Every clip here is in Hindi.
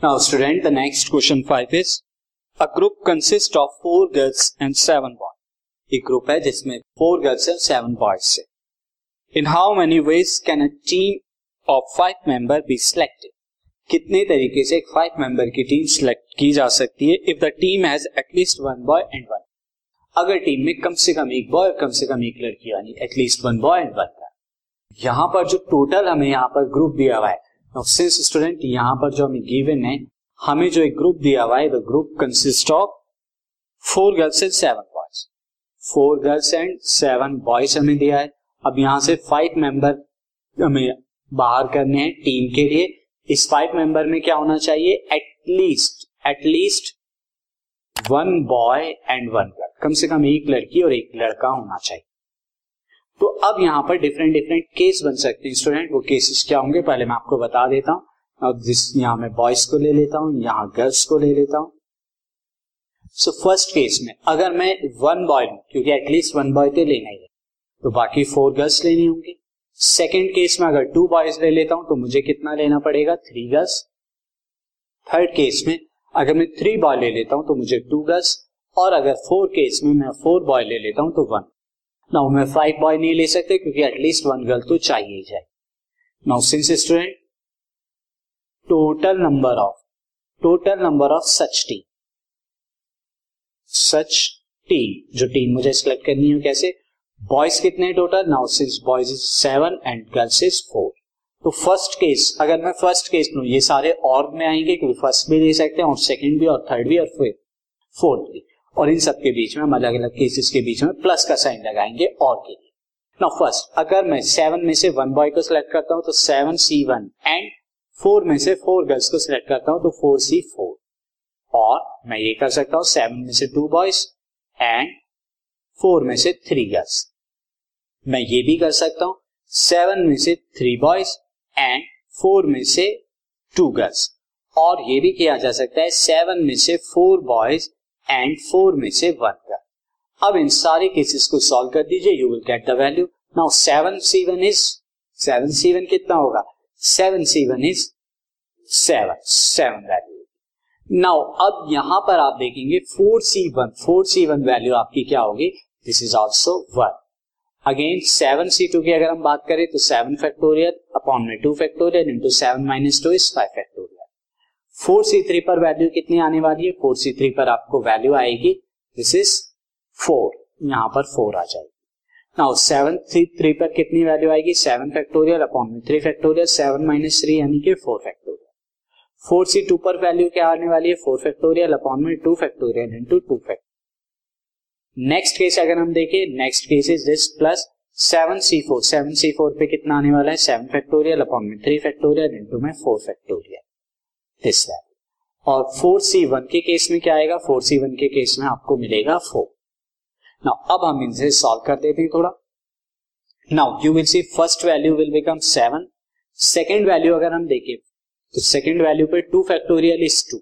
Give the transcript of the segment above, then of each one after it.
Now student, the next question 5 is, a group consists of 4 girls and 7 boys. एक ग्रुप है जिसमें 4 गर्ल्स and 7 boys है. In how many ways can a team of 5 member be selected? कितने तरीके से एक 5 member की टीम select की जा सकती है if the team has at least 1 boy and 1. अगर टीम में कम से कम एक बॉय और कम से कम एक लड़की यानी at least 1 boy and 1 girl. यहाँ पर जो टोटल हमें यहाँ पर ग्रुप दिया हुआ है, सिंस स्टूडेंट यहाँ पर जो हमें गिवन है, हमें जो एक ग्रुप दिया हुआ है, the group consist of 4 girls and 7 boys. 4 girls and 7 boys हमें दिया है. अब यहाँ से 5 मेंबर हमें बाहर करने हैं टीम के लिए. इस 5 मेंबर में क्या होना चाहिए? एटलीस्ट 1 बॉय एंड 1 गर्ल, कम से कम एक लड़की और एक लड़का होना चाहिए. तो अब यहाँ पर डिफरेंट केस बन सकते हैं स्टूडेंट. वो केसेस क्या होंगे पहले मैं आपको बता देता हूँ. अब यहाँ मैं बॉयज को ले लेता हूँ, यहाँ गर्ल्स को ले लेता हूँ. सो फर्स्ट केस में अगर मैं 1 बॉय लूँ, क्योंकि एटलीस्ट 1 बॉय तो लेना ही है, तो बाकी 4 गर्ल्स लेनी होंगी. सेकेंड केस में अगर 2 बॉयज ले लेता हूँ तो मुझे कितना लेना पड़ेगा? 3 गर्ल्स. थर्ड केस में अगर मैं 3 बॉय ले लेता हूँ तो मुझे 2 गर्ल्स, और अगर 4 केस में मैं 4 बॉय ले लेता हूँ तो 1. नाउ मैं 5 बॉय नहीं ले सकते क्योंकि एटलीस्ट 1 गर्ल तो चाहिए ही चाहिए. Now since student, total number of such team जो टीम मुझे सिलेक्ट करनी है कैसे, बॉयज कितने total? Now since boys is 7 and girls is 4. तो फर्स्ट केस, अगर मैं फर्स्ट केस लूं, ये सारे और में आएंगे क्योंकि फर्स्ट भी ले सकते हैं और सेकंड भी और थर्ड भी और फोर्थ भी, और इन सबके बीच में हम अलग अलग केसेस के बीच में प्लस का साइन लगाएंगे और के लिए. नाउ फर्स्ट अगर मैं 7 में से 1 बॉय को सिलेक्ट करता हूं तो 7C1 एंड 4 में से 4 गर्ल्स को सिलेक्ट करता हूं तो 4C4. और मैं ये कर सकता हूं 7 में से 2 बॉयज एंड 4 में से 3 गर्ल्स. मैं ये भी कर सकता हूं 7 में से 3 बॉयज एंड 4 में से 2 गर्ल्स. और ये भी किया जा सकता है 7 में से 4 बॉयज एंड 4 में से 1 गर्ल. अब इन सारे केसेस को सॉल्व कर दीजिए, you will get the value. Now 7C1 कितना होगा? 7C1 is 7 value. नाउ अब यहां पर आप देखेंगे 4C1 वैल्यू आपकी क्या होगी? This is also 1. Again 7C2 की अगर हम बात करें तो 7 फैक्टोरियल अपॉन में 2 factorial into 7 minus 2 is 5 factorial. 4C3 पर वैल्यू कितनी आने वाली है? 4C3 पर आपको वैल्यू आएगी, दिस इज 4. यहाँ पर 4 आ जाएगी. नाउ 7C3 पर कितनी वैल्यू आएगी? 7 फैक्टोरियल अपॉन में 3 फैक्टोरियल, 7 माइनस 3 यानी कि 4 फैक्टोरियल. 4C2 पर वैल्यू क्या आने वाली है? 4 फैक्टोरियल अपॉन में 2 factorial into 2 factorial. Next case अगर हम देखें, next case is this plus 7C4. 7C4 पे कितना आने वाला है? 7 फैक्टोरियल अपॉन में 3 फैक्टोरियल इंटू में 4 फैक्टोरियल. और 4C1 के केस में क्या आएगा? 4C1 के केस में आपको मिलेगा 4. नाउ अब हम इनसे सॉल्व कर देते हैं थोड़ा. Now you will see first value will become 7. Second value अगर हम देखें तो सेकंड वैल्यू पे 2 फैक्टोरियल इज 2,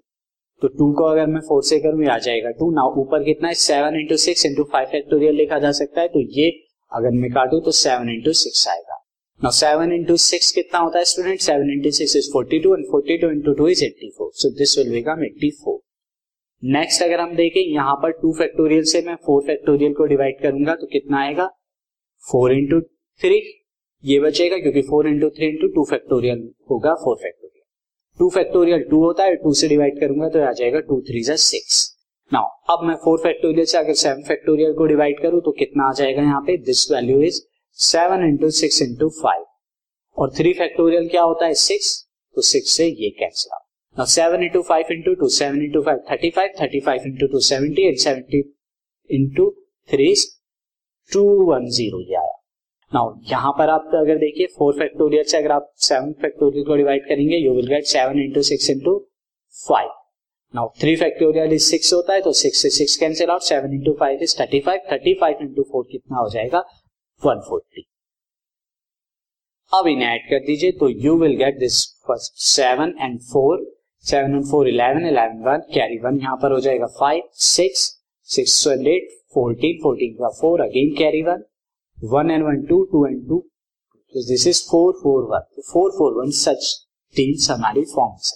तो 2 को अगर मैं 4 से करूं ये आ जाएगा 2. नाउ ऊपर कितना है? 7 इंटू 6 इंटू 5 फैक्टोरियल लिखा जा सकता है, तो ये अगर मैं काटू तो 7 इंटू 6 आएगा. Now 7 into 6 कितना होता है student? 7 into 6 is 42 and 42 into 2 is 84. So this will become 84. Next अगर हम देखें यहाँ पर 2 फैक्टोरियल से मैं 4 फैक्टोरियल को डिवाइड करूंगा तो कितना आएगा? 4 into 3 ये बचेगा क्योंकि 4 into 3 into 2 फैक्टोरियल होगा 4 फैक्टोरियल. 2 फैक्टोरियल 2 होता है, 2 से डिवाइड करूंगा तो आ जाएगा 2 3 is 6. Now अब मैं 4 फैक्टोरियल से अगर 7 फैक्टोरियल को डिवाइड करूं तो कितना आ जाएगा यहाँ पे? This value is 7 into 6 into 5. और 3 फैक्टोरियल क्या होता है? 6, तो 6 से ये cancel out. Now 7 into 5 into 2, 7 into 5 35, 35 into 2 70 and 70 into 3 210 ये आया. नाउ यहाँ पर आप अगर देखिए 4 फैक्टोरियल से अगर आप 7 फैक्टोरियल को डिवाइड करेंगे you will get 7 into 6 into 5. Now 3 factorial is 6 होता है तो 6 से 6 cancel out. 7 into 5 is 35, 35 into 4 कितना हो जाएगा? 140. अब इन्हें ऐड कर दीजिए तो you will get this first 7 and 4 11, 11 1 carry 1 यहाँ पर हो जाएगा 5, 6 6 and 8 14, 14 का 4 again carry 1, 1 and 1 2, 2 and 2 so this is 4 4 1. 4 4 1 such teams हमारी फॉर्म से.